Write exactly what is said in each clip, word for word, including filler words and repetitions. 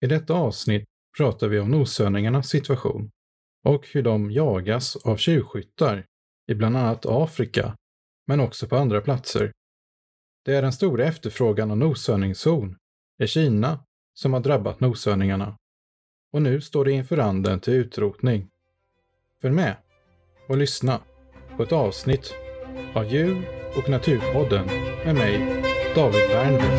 I detta avsnitt pratar vi om noshörningarnas situation och hur de jagas av tjuvskyttar i bland annat Afrika, men också på andra platser. Det är den stora efterfrågan av noshörningszon i Kina som har drabbat noshörningarna. Och nu står det inför randen till utrotning. Följ med och lyssna på ett avsnitt av Djur- och Naturpodden med mig, David Bernden.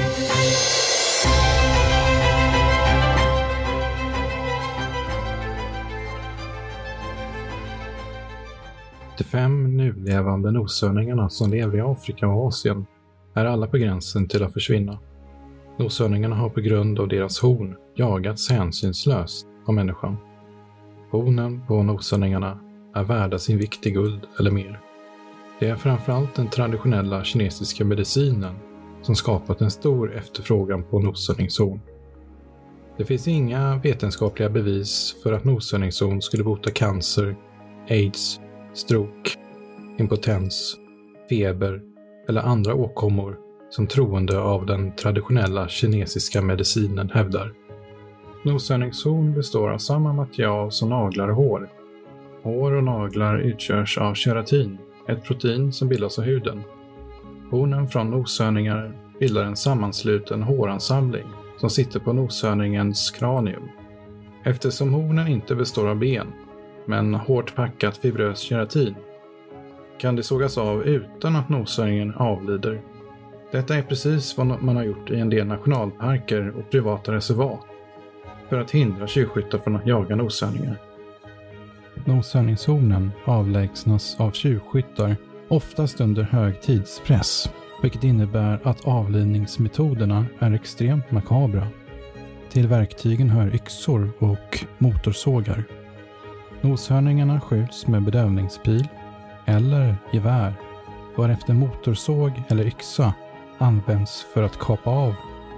De fem nulevande noshörningarna som lever i Afrika och Asien är alla på gränsen till att försvinna. Noshörningarna har på grund av deras horn jagats hänsynslöst av människan. Hornen på noshörningarna är värda sin vikt i guld eller mer. Det är framförallt den traditionella kinesiska medicinen som skapat en stor efterfrågan på noshörningshorn. Det finns inga vetenskapliga bevis för att noshörningshorn skulle bota cancer, AIDS, stroke, impotens, feber eller andra åkommor som troende av den traditionella kinesiska medicinen hävdar. Noshörningshorn består av samma material som naglar och hår. Hår och naglar utgörs av keratin, ett protein som bildas av huden. Hornen från noshörningar bildar en sammansluten håransamling som sitter på noshörningens kranium. Eftersom hornen inte består av ben, men hårt packat fibrös keratin, kan det sågas av utan att noshörningen avlider. Detta är precis vad man har gjort i en del nationalparker och privata reservat för att hindra tjuvskyttar från att jaga noshörningar. Noshörningshornen avlägsnas av tjuvskyttar oftast under hög tidspress, vilket innebär att avlivningsmetoderna är extremt makabra. Till verktygen hör yxor och motorsågar. Noshörningarna skjuts med bedövningspil eller gevär, varefter motorsåg eller yxa används för att kapa av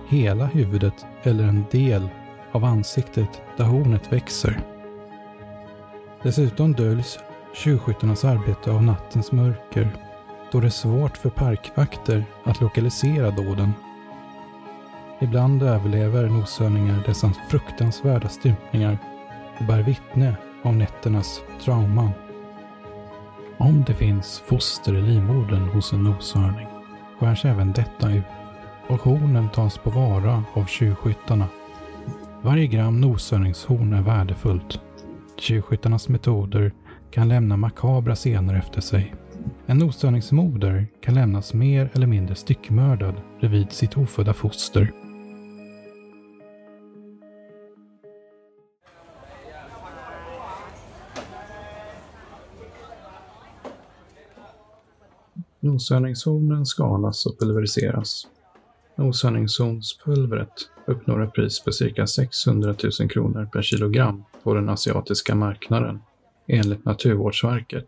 hela huvudet eller en del av ansiktet där hornet växer. Dessutom döljs tjuvskyttarnas arbete av nattens mörker, då det är svårt för parkvakter att lokalisera dåden. Ibland överlever noshörningar dessa fruktansvärda stympningar och bär vittne om nätternas trauman. Om det finns foster i livmodern hos en noshörning skärs även detta ut och hornen tas på vara av tjuvskyttarna. Varje gram noshörningshorn är värdefullt. Tjuvskyttarnas metoder kan lämna makabra scener efter sig. En noshörningsmoder kan lämnas mer eller mindre styckmördad bredvid sitt ofödda foster. Noshörningshornen skalas och pulveriseras. Noshörningshornspulvret uppnår ett pris på cirka sexhundratusen kronor per kilogram på den asiatiska marknaden, enligt Naturvårdsverket.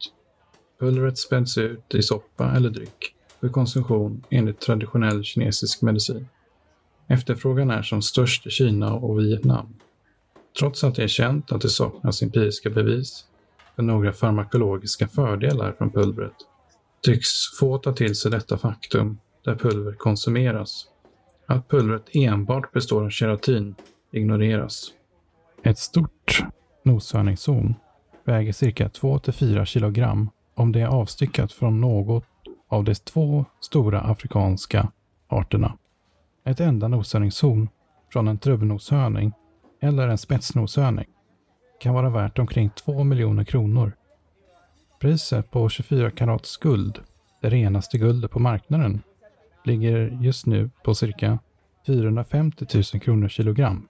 Pulvret späds ut i soppa eller dryck för konsumtion enligt traditionell kinesisk medicin. Efterfrågan är som störst i Kina och Vietnam. Trots att det är känt att det saknas empiriska bevis för några farmakologiska fördelar från pulvret, tycks få ta till sig detta faktum där pulver konsumeras. Att pulvret enbart består av keratin ignoreras. Ett stort noshörningshorn väger cirka två till fyra kilogram om det är avstyckat från något av de två stora afrikanska arterna. Ett enda noshörningshorn från en trubbnoshörning eller en spetsnoshörning kan vara värt omkring två miljoner kronor. Priset på tjugofyra karats guld, det renaste guldet på marknaden, ligger just nu på cirka fyrahundrafemtiotusen kronor kilogram.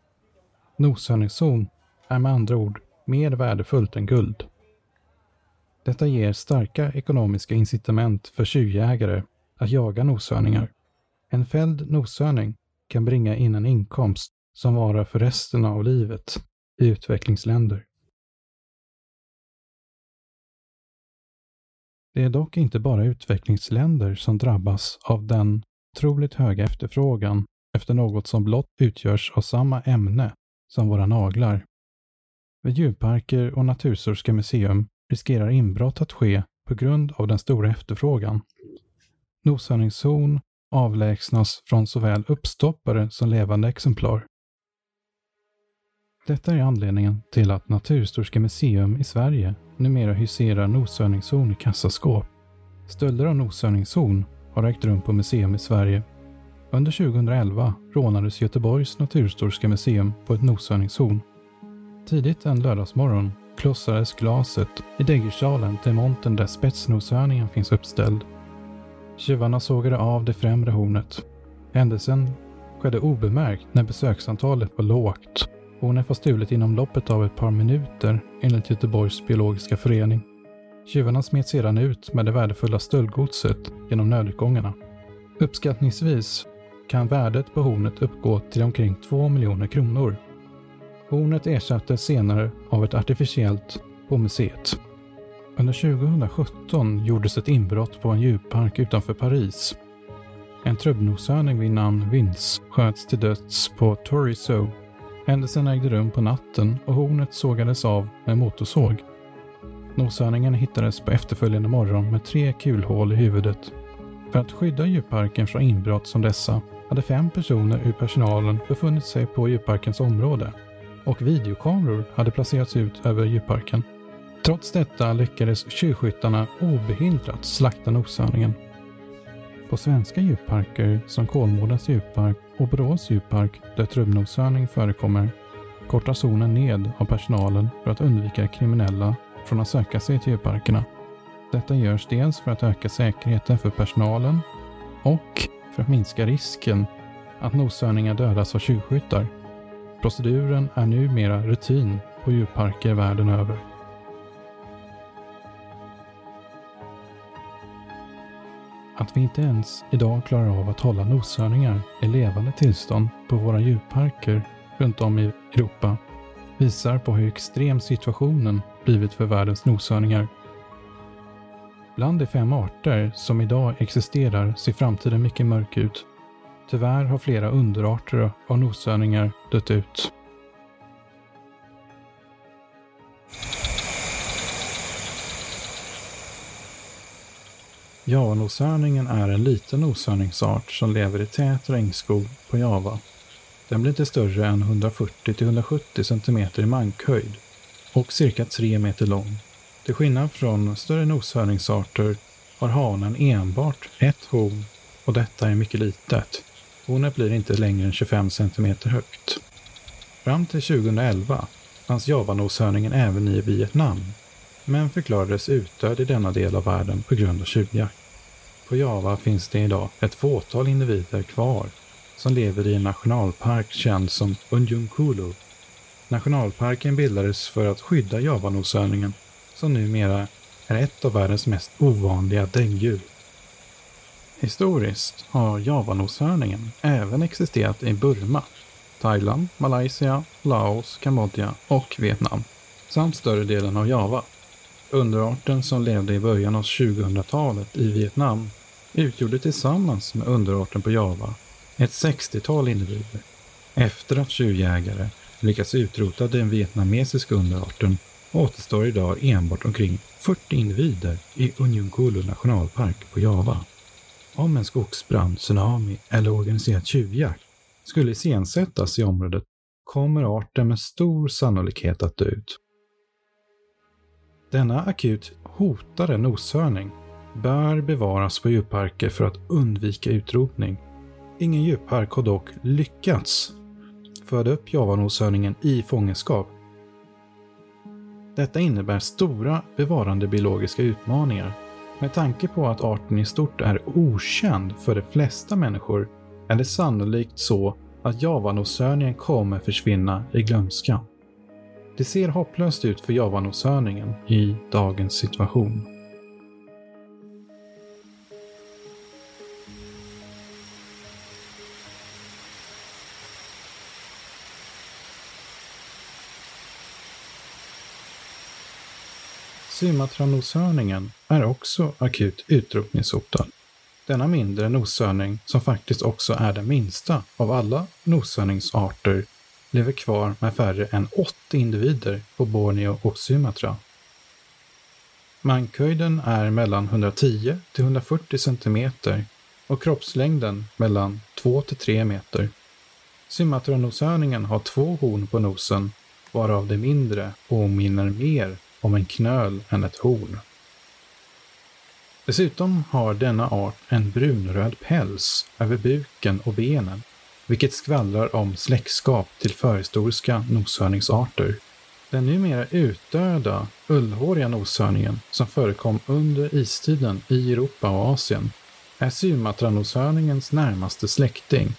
Noshörningshorn är med andra ord mer värdefullt än guld. Detta ger starka ekonomiska incitament för tjuvjägare att jaga noshörningar. En fälld noshörning kan bringa in en inkomst som varar för resten av livet i utvecklingsländer. Det är dock inte bara utvecklingsländer som drabbas av den otroligt höga efterfrågan efter något som blott utgörs av samma ämne som våra naglar. Vid djurparker och Naturhistoriska museum riskerar inbrott att ske på grund av den stora efterfrågan. Noshörningshorn avlägsnas från såväl uppstoppare som levande exemplar. Detta är anledningen till att Naturhistoriska museum i Sverige numera hyserar noshörningshorn i kassaskåp. Stölder av noshörningshorn har ägt rum på museum i Sverige. Under tjugohundraelva rånades Göteborgs Naturhistoriska museum på ett noshörningshorn. Tidigt en lördagsmorgon klossades glaset i däggersalen till monten där spetsnoshörningen finns uppställd. Tjuvarna sågade av det främre hornet. Händelsen skedde obemärkt när besöksantalet var lågt. Hornet var stulet inom loppet av ett par minuter enligt Göteborgs biologiska förening. Tjuvarna smet sedan ut med det värdefulla stöldgodset genom nödutgångarna. Uppskattningsvis kan värdet på hornet uppgå till omkring två miljoner kronor. Hornet ersattes senare av ett artificiellt på museet. Under tjugosjutton gjordes ett inbrott på en djurpark utanför Paris. En trubbnoshörning vid namn Vince sköts till döds på Torrey Zoo. Händelsen ägde rum på natten och hornet sågades av med motorsåg. Noshörningen hittades på efterföljande morgon med tre kulhål i huvudet. För att skydda djurparken från inbrott som dessa hade fem personer ur personalen befunnit sig på djurparkens område och videokameror hade placerats ut över djurparken. Trots detta lyckades tjuvskyttarna obehindrat slakta noshörningen. På svenska djurparker som Kolmårdens djurpark och Borås djurpark där trubbnoshörning förekommer kortar zonen ned av personalen för att undvika kriminella från att söka sig till djurparkerna. Detta görs dels för att öka säkerheten för personalen och för att minska risken att noshörningar dödas av tjuvskyttar. Proceduren är numera rutin på djurparker världen över. Att vi inte ens idag klarar av att hålla noshörningar i levande tillstånd på våra djurparker runt om i Europa visar på hur extrem situationen blivit för världens noshörningar. Bland de fem arter som idag existerar ser framtiden mycket mörk ut. Tyvärr har flera underarter av noshörningar dött ut. Java-noshörningen är en liten noshörningsart som lever i tät regnskog på Java. Den blir inte större än hundrafyrtio till hundrasjuttio centimeter i mankhöjd och cirka tre meter lång. Till skillnad från större noshörningsarter har hanen enbart ett horn och detta är mycket litet. Hornet blir inte längre än tjugofem centimeter högt. Fram till tjugohundraelva fanns Java-noshörningen även i Vietnam, men förklarades utdöd i denna del av världen på grund av tjuvjakt. På Java finns det idag ett fåtal individer kvar som lever i en nationalpark känd som Ujung Kulon. Nationalparken bildades för att skydda Java-noshörningen som numera är ett av världens mest ovanliga däggdjur. Historiskt har Java-noshörningen även existerat i Burma, Thailand, Malaysia, Laos, Kambodja och Vietnam samt större delen av Java. Underarten som levde i början av tjugohundratalet i Vietnam utgjorde tillsammans med underarten på Java ett sextiotal individer. Efter att tjuvjägare lyckats utrota den vietnamesiska underarten återstår idag enbart omkring fyrtio individer i Ujung Kulon nationalpark på Java. Om en skogsbrand, tsunami eller organiserad tjuvjakt skulle iscensättas i området kommer arten med stor sannolikhet att dö ut. Denna akut hotade noshörning bör bevaras på djurparker för att undvika utrotning. Ingen djurpark har dock lyckats föda upp Java-noshörningen i fångenskap. Detta innebär stora bevarande biologiska utmaningar. Med tanke på att arten i stort är okänd för de flesta människor är det sannolikt så att Java-noshörningen kommer försvinna i glömskan. Det ser hopplöst ut för Java-noshörningen i dagens situation. Sumatran-noshörningen är också akut utrotningshotad. Denna mindre noshörning, som faktiskt också är den minsta av alla noshörningsarter, lever kvar med färre än åttio individer på Borneo och Sumatra. Mankhöjden är mellan hundratio till hundrafyrtio centimeter och kroppslängden mellan två till tre meter. Sumatran-noshörningen har två horn på nosen varav det mindre påminner mer om en knöl än ett horn. Dessutom har denna art en brunröd päls över buken och benen, vilket skvallrar om släktskap till förhistoriska noshörningsarter. Den numera utdöda ullhåriga noshörningen som förekom under istiden i Europa och Asien är Sumatranoshörningens närmaste släkting.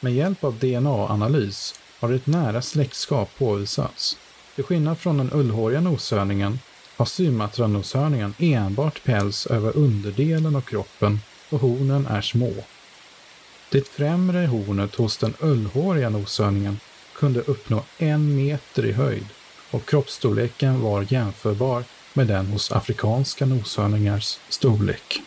Med hjälp av D N A-analys har ett nära släktskap påvisats. Till skillnad från den ullhåriga noshörningen har Sumatranoshörningen enbart päls över underdelen av kroppen och hornen är små. Det främre hornet hos den ullhåriga noshörningen kunde uppnå en meter i höjd och kroppsstorleken var jämförbar med den hos afrikanska noshörningars storlek.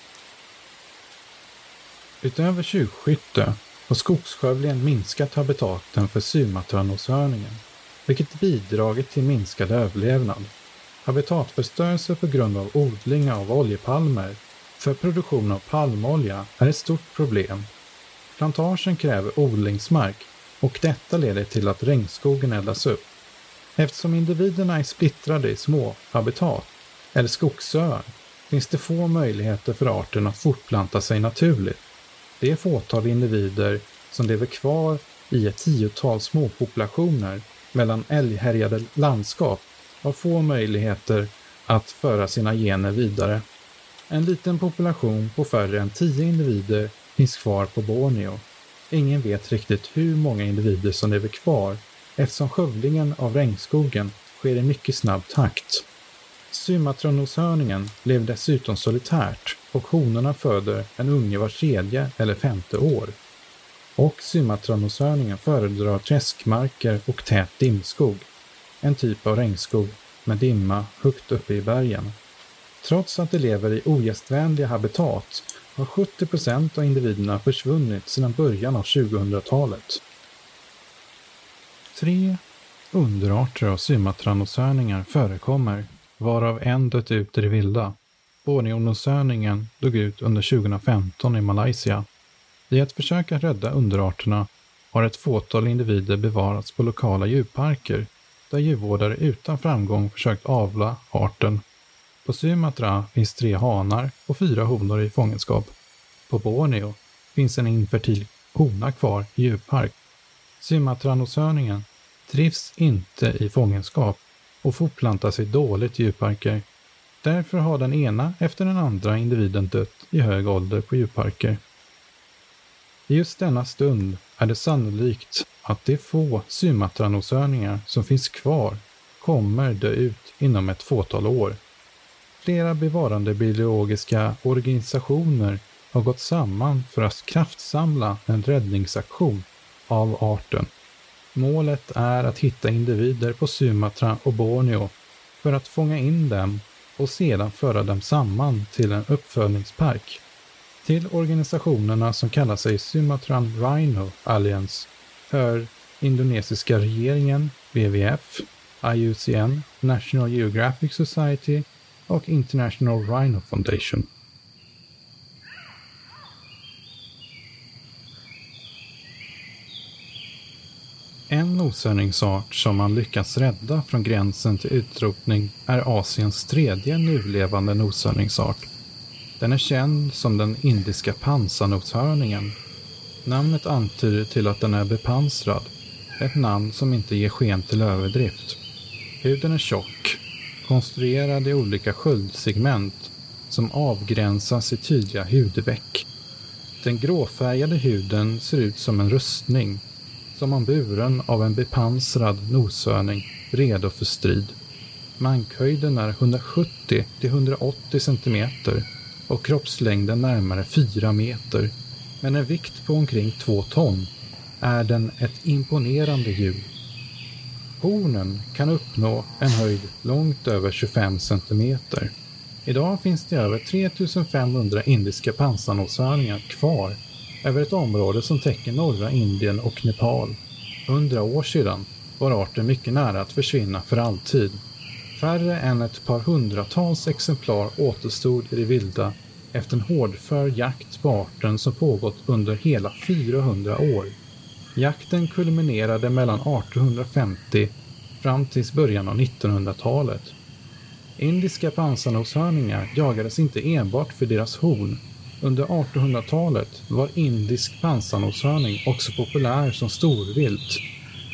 Utöver tjuvskytte har skogsskövlingen minskat habitaten för Sumatranoshörningen, vilket bidragit till minskad överlevnad. Habitatförstörelse på grund av odling av oljepalmer för produktion av palmolja är ett stort problem. Plantagen kräver odlingsmark och detta leder till att regnskogen eldas upp. Eftersom individerna är splittrade i små habitat eller skogsöar finns det få möjligheter för arten att fortplanta sig naturligt. Det är fåtal individer som lever kvar i ett tiotal små populationer mellan älghärjade landskap och få möjligheter att föra sina gener vidare. En liten population på färre än tio individer finns kvar på Borneo. Ingen vet riktigt hur många individer som lever kvar eftersom skövlingen av regnskogen sker i mycket snabb takt. Sumatranoshörningen lever dessutom solitärt och honorna föder en unge var tredje eller femte år. Och Sumatranoshörningen föredrar träskmarker och tät dimskog, en typ av regnskog med dimma högt uppe i bergen. Trots att de lever i ogästvänliga habitat har sjuttio procent av individerna försvunnit sedan början av tjugohundratalet. Tre underarter av Sumatranoshörningar förekommer, varav en dött ut i det vilda. Borneonoshörningen dog ut under tjugohundrafemton i Malaysia. I att försöka rädda underarterna har ett fåtal individer bevarats på lokala djurparker, där djurvårdare utan framgång försökt avla arten. På Sumatra finns tre hanar och fyra honor i fångenskap. På Borneo finns en infertil hona kvar i djurpark. Sumatranoshörningen trivs inte i fångenskap och fortplantar sig dåligt i djurparker. Därför har den ena efter den andra individen dött i hög ålder på djurparker. I just denna stund är det sannolikt att de få Sumatranoshörningar som finns kvar kommer dö ut inom ett fåtal år. Flera bevarandebiologiska organisationer har gått samman för att kraftsamla en räddningsaktion av arten. Målet är att hitta individer på Sumatra och Borneo för att fånga in dem och sedan föra dem samman till en uppfödningspark. Till organisationerna som kallar sig Sumatran Rhino Alliance hör indonesiska regeringen, W W F, I U C N, National Geographic Society och International Rhino Foundation. En noshörningsart som man lyckats rädda från gränsen till utrotning är Asiens tredje nulevande noshörningsart. Den är känd som den indiska pansarnoshörningen. Namnet antyder till att den är bepansrad, ett namn som inte ger sken till överdrift. Huden är tjock, konstruerad i olika sköldsegment som avgränsas i tydliga hudveck. Den gråfärgade huden ser ut som en rustning, som om buren av en bepansrad noshörning redo för strid. Mankhöjden är hundrasjuttio till hundraåttio centimeter och kroppslängden närmare fyra meter, men en vikt på omkring två ton är den ett imponerande djur. Hornen kan uppnå en höjd långt över tjugofem centimeter. Idag finns det över tre tusen fem hundra indiska pansarnoshörningar kvar över ett område som täcker norra Indien och Nepal. Hundra år sedan var arten mycket nära att försvinna för alltid. Färre än ett par hundratals exemplar återstod i det vilda efter en hårdför jakt på arten som pågått under hela fyrahundra år. Jakten kulminerade mellan artonhundrafemtio fram tills början av nittonhundratalet. Indiska pansarnoshörningar jagades inte enbart för deras horn. Under artonhundratalet var indisk pansarnoshörning också populär som storvilt.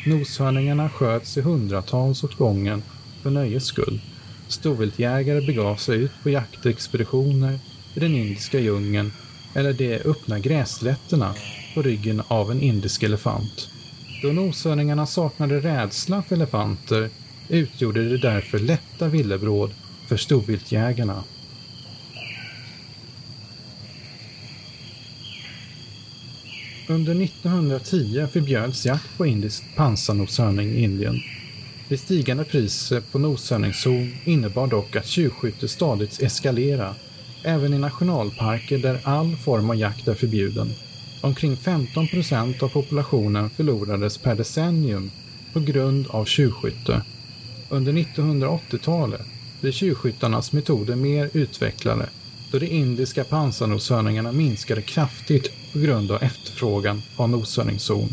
Noshörningarna sköts i hundratals åt gången för nöjes skull. Storviltjägare begav sig ut på jaktexpeditioner i den indiska djungeln eller de öppna grässlätterna på ryggen av en indisk elefant. Då noshörningarna saknade rädsla för elefanter utgjorde det därför lätta villebråd för storviltjägarna. Under nittonhundratio förbjöds jakt på indisk pansarnoshörning i Indien. Det stigande priset på noshörningszon innebar dock att tjuvskytte stadigt eskalera, även i nationalparker där all form av jakt är förbjuden. Omkring femton procent av populationen förlorades per decennium på grund av tjuvskytte. Under nittonhundraåttiotalet blev tjuvskyttarnas metoder mer utvecklade då de indiska pansarnoshörningarna minskade kraftigt på grund av efterfrågan på noshörningszon.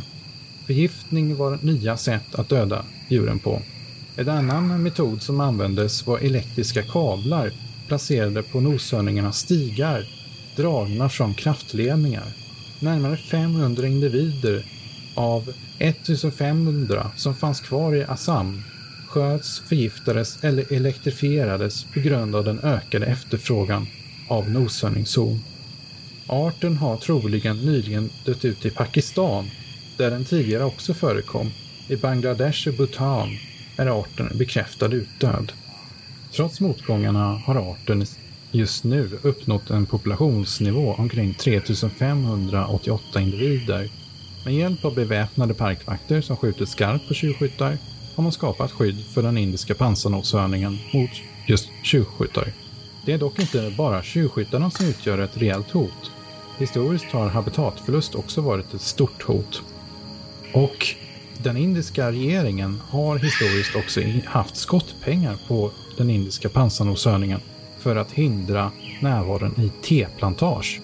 Förgiftning var nya sätt att döda djuren på. En annan metod som användes var elektriska kablar placerade på noshörningarnas stigar, dragna från kraftledningar. Närmare femhundra individer av femtonhundra som fanns kvar i Assam sköts, förgiftades eller elektrifierades på grund av den ökade efterfrågan av noshörningszon. Arten har troligen nyligen dött ut i Pakistan, där den tidigare också förekom. I Bangladesh och Bhutan är arten bekräftad utdöd. Trots motgångarna har arten just nu uppnått en populationsnivå omkring tre tusen femhundraåttioåtta individer. Med hjälp av beväpnade parkvakter som skjuter skarpt på tjuvskyttar har man skapat skydd för den indiska pansarnoshörningen mot just tjuvskyttar. Det är dock inte bara tjuvskyttarna som utgör ett reellt hot. Historiskt har habitatförlust också varit ett stort hot. Och den indiska regeringen har historiskt också haft skottpengar på den indiska pansarnoshörningen för att hindra närvaron i teplantage.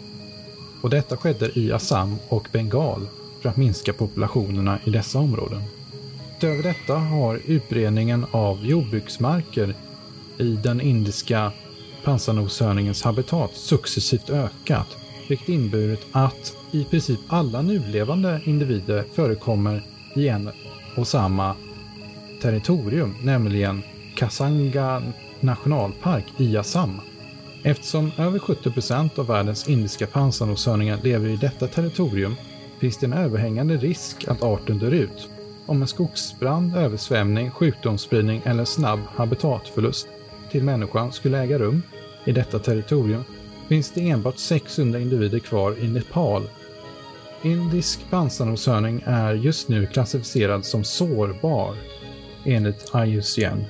Och detta skedde i Assam och Bengal för att minska populationerna i dessa områden. Utöver detta har utbredningen av jordbruksmarker i den indiska pansarnoshörningens habitat successivt ökat, vilket inburit att i princip alla nulevande individer förekommer i en och samma territorium, nämligen Kaziranga nationalpark i Assam. Eftersom över sjuttio procent av världens indiska pansarnoshörningar lever i detta territorium finns det en överhängande risk att arten dör ut. Om en skogsbrand, översvämning, sjukdomsspridning eller snabb habitatförlust till människan skulle äga rum i detta territorium finns det enbart sexhundra individer kvar i Nepal. Indisk pansarnoshörning är just nu klassificerad som sårbar enligt I U C N.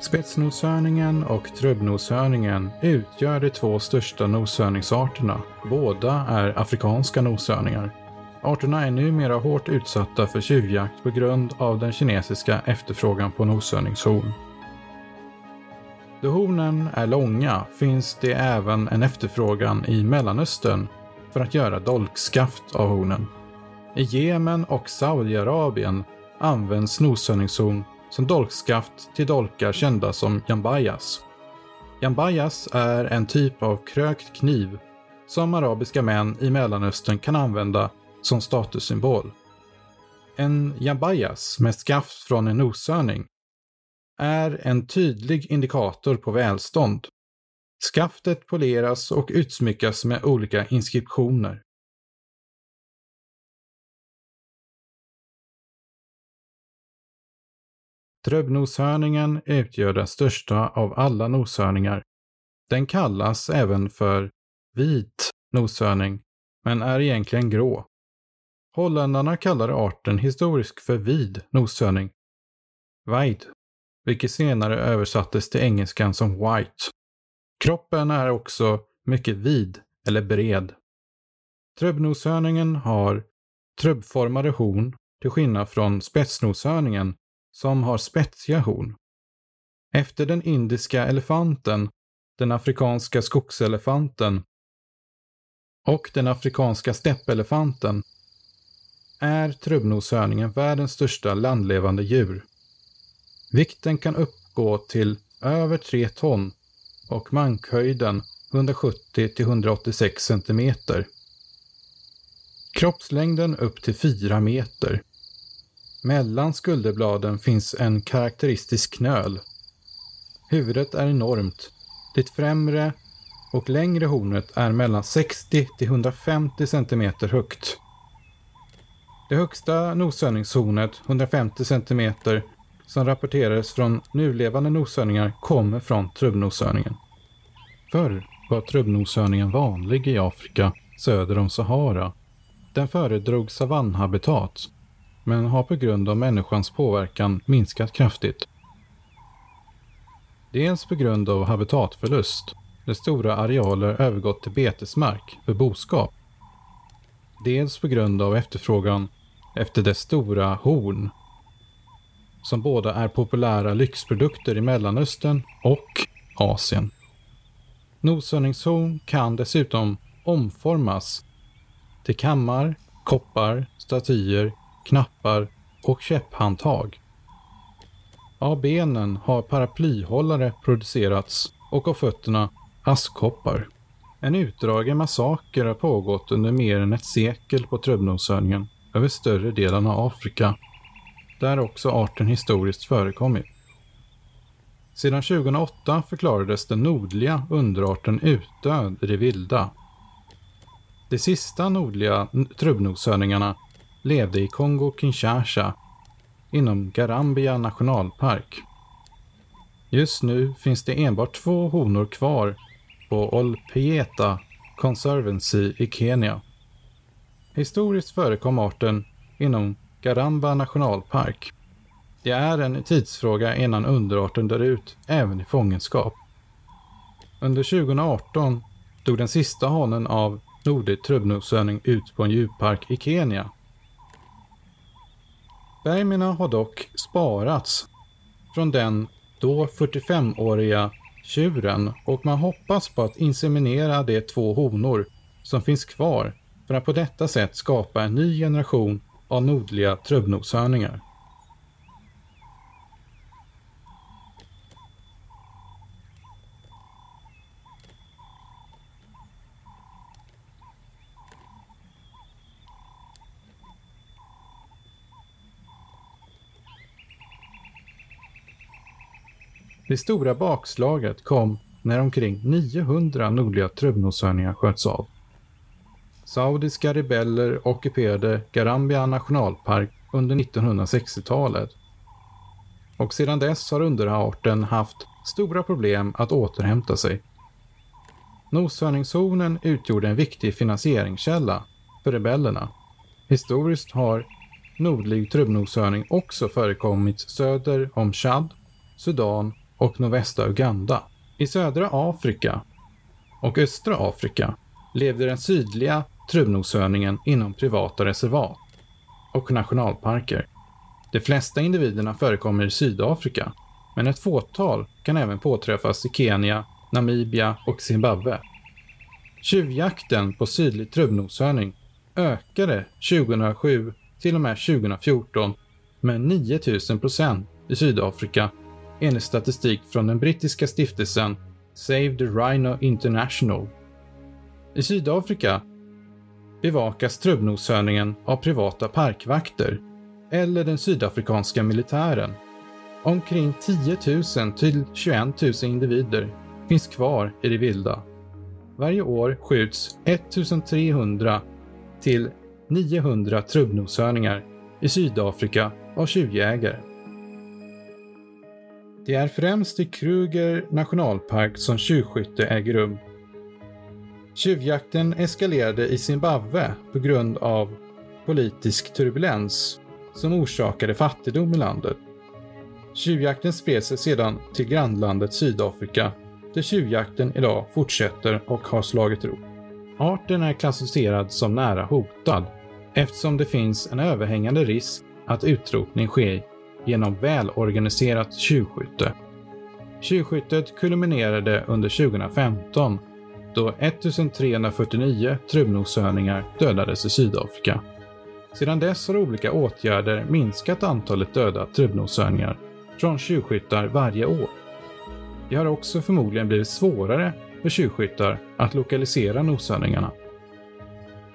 Spetsnoshörningen och trubbnoshörningen utgör de två största noshörningsarterna. Båda är afrikanska noshörningar. Arterna är numera hårt utsatta för tjuvjakt på grund av den kinesiska efterfrågan på noshörningshorn. Då hornen är långa finns det även en efterfrågan i Mellanöstern för att göra dolkskaft av hornen. I Jemen och Saudiarabien används noshörningshorn som dolkskaft till dolkar kända som jambayas. Jambayas är en typ av krökt kniv som arabiska män i Mellanöstern kan använda som statussymbol. En jambayas med skaft från en noshörning är en tydlig indikator på välstånd. Skaftet poleras och utsmyckas med olika inskriptioner. Trubbnoshörningen utgör den största av alla noshörningar. Den kallas även för vit noshörning, men är egentligen grå. Holländarna kallade arten historiskt för vid noshörning, wide, vilket senare översattes till engelskan som white. Kroppen är också mycket vid eller bred. Trubbnoshörningen har trubbformade horn till skillnad från spetsnoshörningen som har spetsiga horn. Efter den indiska elefanten, den afrikanska skogselefanten och den afrikanska steppelefanten är trubbnoshörningen världens största landlevande djur. Vikten kan uppgå till över tre ton och mankhöjden hundrasjuttio till hundraåttiosex centimeter. Kroppslängden upp till fyra meter. Mellan skulderbladen finns en karaktäristisk knöl. Huvudet är enormt. Det främre och längre hornet är mellan sextio till hundrafemtio centimeter högt. Det högsta noshörningshornet, hundrafemtio centimeter, som rapporterades från nulevande noshörningar kommer från trubbnoshörningen. Förr var trubbnoshörningen vanlig i Afrika söder om Sahara. Den föredrog savannhabitat, men har på grund av människans påverkan minskat kraftigt. Dels på grund av habitatförlust, där stora arealer övergått till betesmark för boskap. Dels på grund av efterfrågan efter dess stora horn, som båda är populära lyxprodukter i Mellanöstern och Asien. Noshörningshorn kan dessutom omformas till kammar, koppar, statyer, knappar och käpphandtag. Av benen har paraplyhållare producerats och av fötterna askkoppar. En utdragen massaker har pågått under mer än ett sekel på trubbnoshörningen över större delen av Afrika, där också arten historiskt förekommit. Sedan tjugohundraåtta förklarades den nordliga underarten utdöd i det vilda. De sista nordliga trubbnoshörningarna levde i Kongo-Kinshasa inom Garamba nationalpark. Just nu finns det enbart två honor kvar på Ol Pejeta Conservancy i Kenya. Historiskt förekom arten inom Garamba nationalpark. Det är en tidsfråga innan underarten dör ut även i fångenskap. Under tjugohundraarton dog den sista hanen av nordlig trubbnoshörning ut på en djurpark i Kenya. Spermierna har dock sparats från den då fyrtiofemåriga tjuren och man hoppas på att inseminera de två honor som finns kvar för att på detta sätt skapa en ny generation av nordliga trubbnoshörningar. Det stora bakslaget kom när omkring niohundra nordliga trubbnoshörningar sköts av. Saudiska rebeller ockuperade Garamba nationalpark under nittonhundrasextiotalet. Och sedan dess har underarten haft stora problem att återhämta sig. Noshörningszonen utgjorde en viktig finansieringskälla för rebellerna. Historiskt har nordlig trubbnoshörning också förekommit söder om Chad, Sudan och nordvästra Uganda. I södra Afrika och östra Afrika levde den sydliga trubbnoshörningen inom privata reservat och nationalparker. De flesta individerna förekommer i Sydafrika, men ett fåtal kan även påträffas i Kenya, Namibia och Zimbabwe. Tjuvjakten på sydlig trubbnoshörning ökade tjugohundrasju till och med tjugohundrafjorton med nio tusen procent i Sydafrika, enligt statistik från den brittiska stiftelsen Save the Rhino International. I Sydafrika bevakas trubbnoshörningen av privata parkvakter eller den sydafrikanska militären. Omkring tio tusen till tjugoett tusen individer finns kvar i det vilda. Varje år skjuts trettonhundra till niohundra trubbnoshörningar i Sydafrika av tjuvjägare. Det är främst i Kruger nationalpark som tjuvskytte äger rum. Tjuvjakten eskalerade i Zimbabwe på grund av politisk turbulens som orsakade fattigdom i landet. Tjuvjakten spred sig sedan till grannlandet Sydafrika, där tjuvjakten idag fortsätter och har slagit rot. Arten är klassificerad som nära hotad eftersom det finns en överhängande risk att utrotning sker genom välorganiserat tjuvskytte. Tjuvskyttet kulminerade under tjugohundrafemton då ettusen trehundrafyrtionio trumnoshörningar dödades i Sydafrika. Sedan dess har olika åtgärder minskat antalet döda trumnoshörningar från tjuvskyttar varje år. Det har också förmodligen blivit svårare för tjuvskyttar att lokalisera noshörningarna.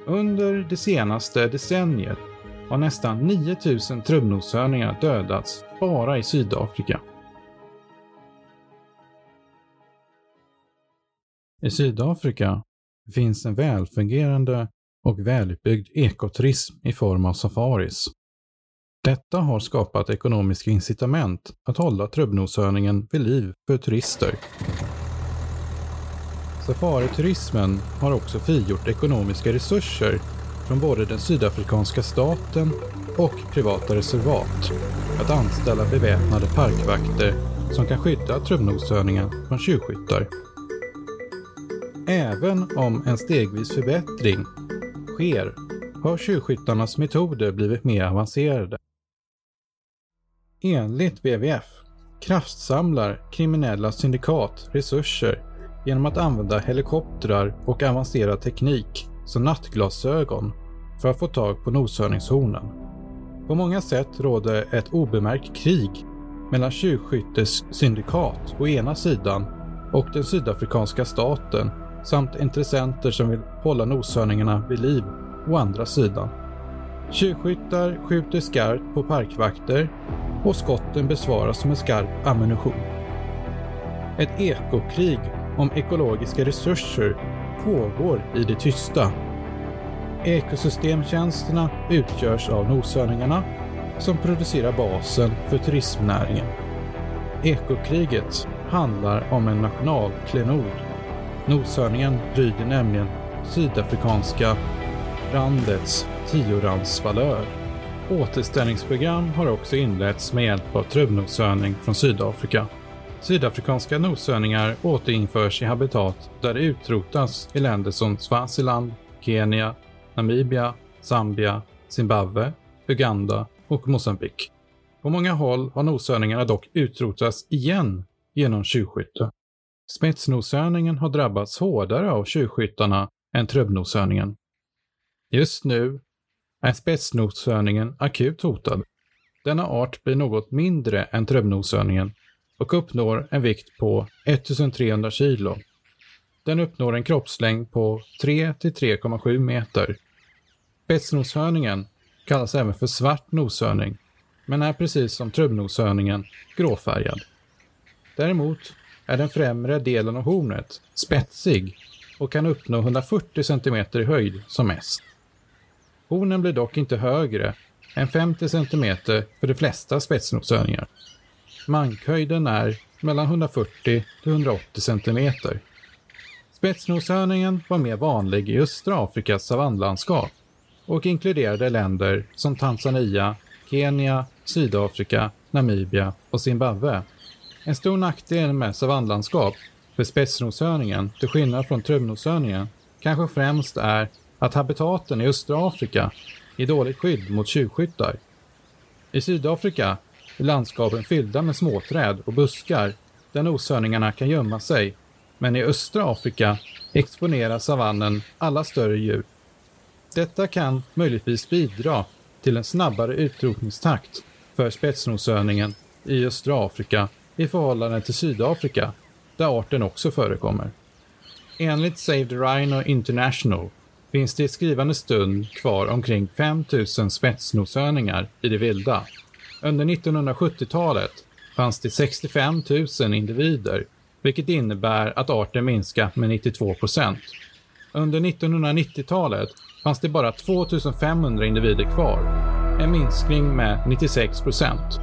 Under det senaste decenniet har nästan niotusen trumnoshörningar dödats bara i Sydafrika. I Sydafrika finns en välfungerande och välutbyggd ekoturism i form av safaris. Detta har skapat ekonomiska incitament att hålla trubbnoshörningen vid liv för turister. Safariturismen har också frigjort ekonomiska resurser från både den sydafrikanska staten och privata reservat att anställa beväpnade parkvakter som kan skydda trubbnoshörningen från tjuvskyttar. Även om en stegvis förbättring sker har tjuvskyttarnas metoder blivit mer avancerade. Enligt W W F kraftsamlar kriminella syndikat resurser genom att använda helikoptrar och avancerad teknik som nattglasögon för att få tag på noshörningshornen. På många sätt råder ett obemärkt krig mellan tjuvskyttes syndikat å ena sidan och den sydafrikanska staten samt intressenter som vill hålla noshörningarna vid liv å andra sidan. Tjuvskyttar skjuter skarpt på parkvakter och skotten besvaras med skarp ammunition. Ett ekokrig om ekologiska resurser pågår i det tysta. Ekosystemtjänsterna utgörs av noshörningarna som producerar basen för turismnäringen. Ekokriget handlar om en national klenod. Noshörningen bryter nämligen sydafrikanska randets tiorandsvalör. Återställningsprogram har också inletts med hjälp av trubbnoshörning från Sydafrika. Sydafrikanska noshörningar återinförs i habitat där det utrotas i länder som Swaziland, Kenya, Namibia, Zambia, Zimbabwe, Uganda och Mozambique. På många håll har noshörningarna dock utrotats igen genom tjuvskytte. Spetsnoshörningen har drabbats hårdare av tjuvskyttarna än trubbnoshörningen. Just nu är spetsnoshörningen akut hotad. Denna art blir något mindre än trubbnoshörningen och uppnår en vikt på ettusen trehundra kilo. Den uppnår en kroppslängd på tre till tre komma sju meter. Spetsnoshörningen kallas även för svart noshörning, men är precis som trubbnoshörningen gråfärgad. Däremot är den främre delen av hornet spetsig och kan uppnå hundrafyrtio centimeter i höjd som mest. Hornen blir dock inte högre än femtio centimeter för de flesta spetsnoshörningar. Mankhöjden är mellan hundrafyrtio till hundraåttio centimeter. Spetsnoshörningen var mer vanlig i östra Afrikas savannlandskap och inkluderade länder som Tanzania, Kenya, Sydafrika, Namibia och Zimbabwe. En stor nackdel med savannlandskap för spetsnoshörningen, till skillnad från trubbnoshörningen, kanske främst är att habitaten i östra Afrika är dåligt skydd mot tjuvskyttar. I Sydafrika är landskapen fyllda med småträd och buskar där noshörningarna kan gömma sig, men i östra Afrika exponerar savannen alla större djur. Detta kan möjligtvis bidra till en snabbare utrotningstakt för spetsnoshörningen i östra Afrika i förhållande till Sydafrika, där arten också förekommer. Enligt Save the Rhino International finns det i skrivande stund kvar omkring femtusen spetsnoshörningar i det vilda. Under nittonhundrasjuttiotalet fanns det sextiofemtusen individer, vilket innebär att arten minskat med nittiotvå procent. Under nittonhundranittiotalet fanns det bara tvåtusenfemhundra individer kvar, en minskning med nittiosex procent.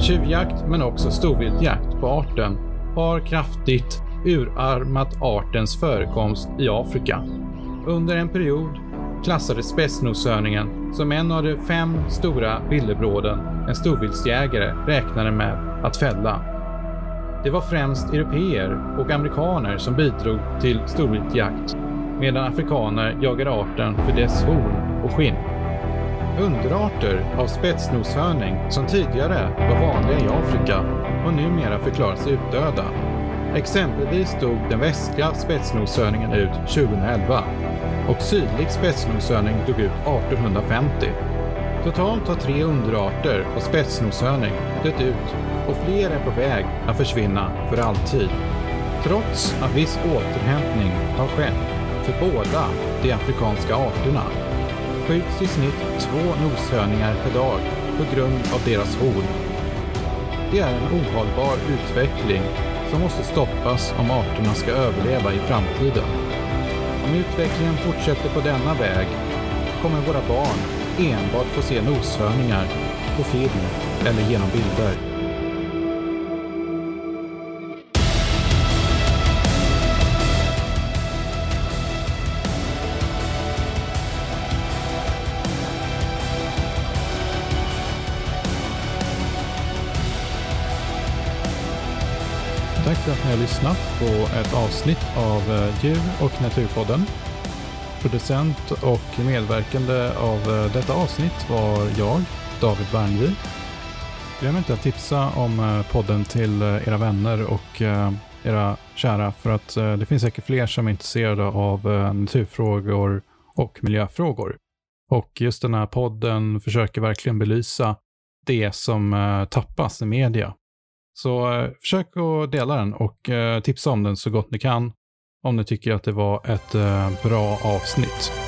Tjuvjakt, men också storvildjakt på arten, har kraftigt urarmat artens förekomst i Afrika. Under en period klassades spetsnoshörningen som en av de fem stora villebråden en storvildsjägare räknade med att fälla. Det var främst européer och amerikaner som bidrog till storvildsjakt, medan afrikaner jagade arten för dess horn och skinn. Underarter av spetsnoshörning som tidigare var vanliga i Afrika och numera förklaras utdöda. Exempelvis dog den västliga spetsnoshörningen ut tjugohundraelva och sydlig spetsnoshörning dog ut artonhundrafemtio. Totalt har tre underarter av spetsnoshörning dött ut och fler är på väg att försvinna för alltid. Trots att viss återhämtning har skett för båda de afrikanska arterna skjuts i snitt två noshörningar per dag på grund av deras horn. Det är en ohållbar utveckling som måste stoppas om arterna ska överleva i framtiden. Om utvecklingen fortsätter på denna väg kommer våra barn enbart få se noshörningar på film eller genom bilder. Tack för att ni har lyssnat på ett avsnitt av Djur och Naturpodden. Producent och medverkande av detta avsnitt var jag, David Värnqvist. Glöm inte att tipsa om podden till era vänner och era kära, för att det finns säkert fler som är intresserade av naturfrågor och miljöfrågor. Och just den här podden försöker verkligen belysa det som tappas i media. Så eh, försök att dela den och eh, tipsa om den så gott ni kan om ni tycker att det var ett eh, bra avsnitt.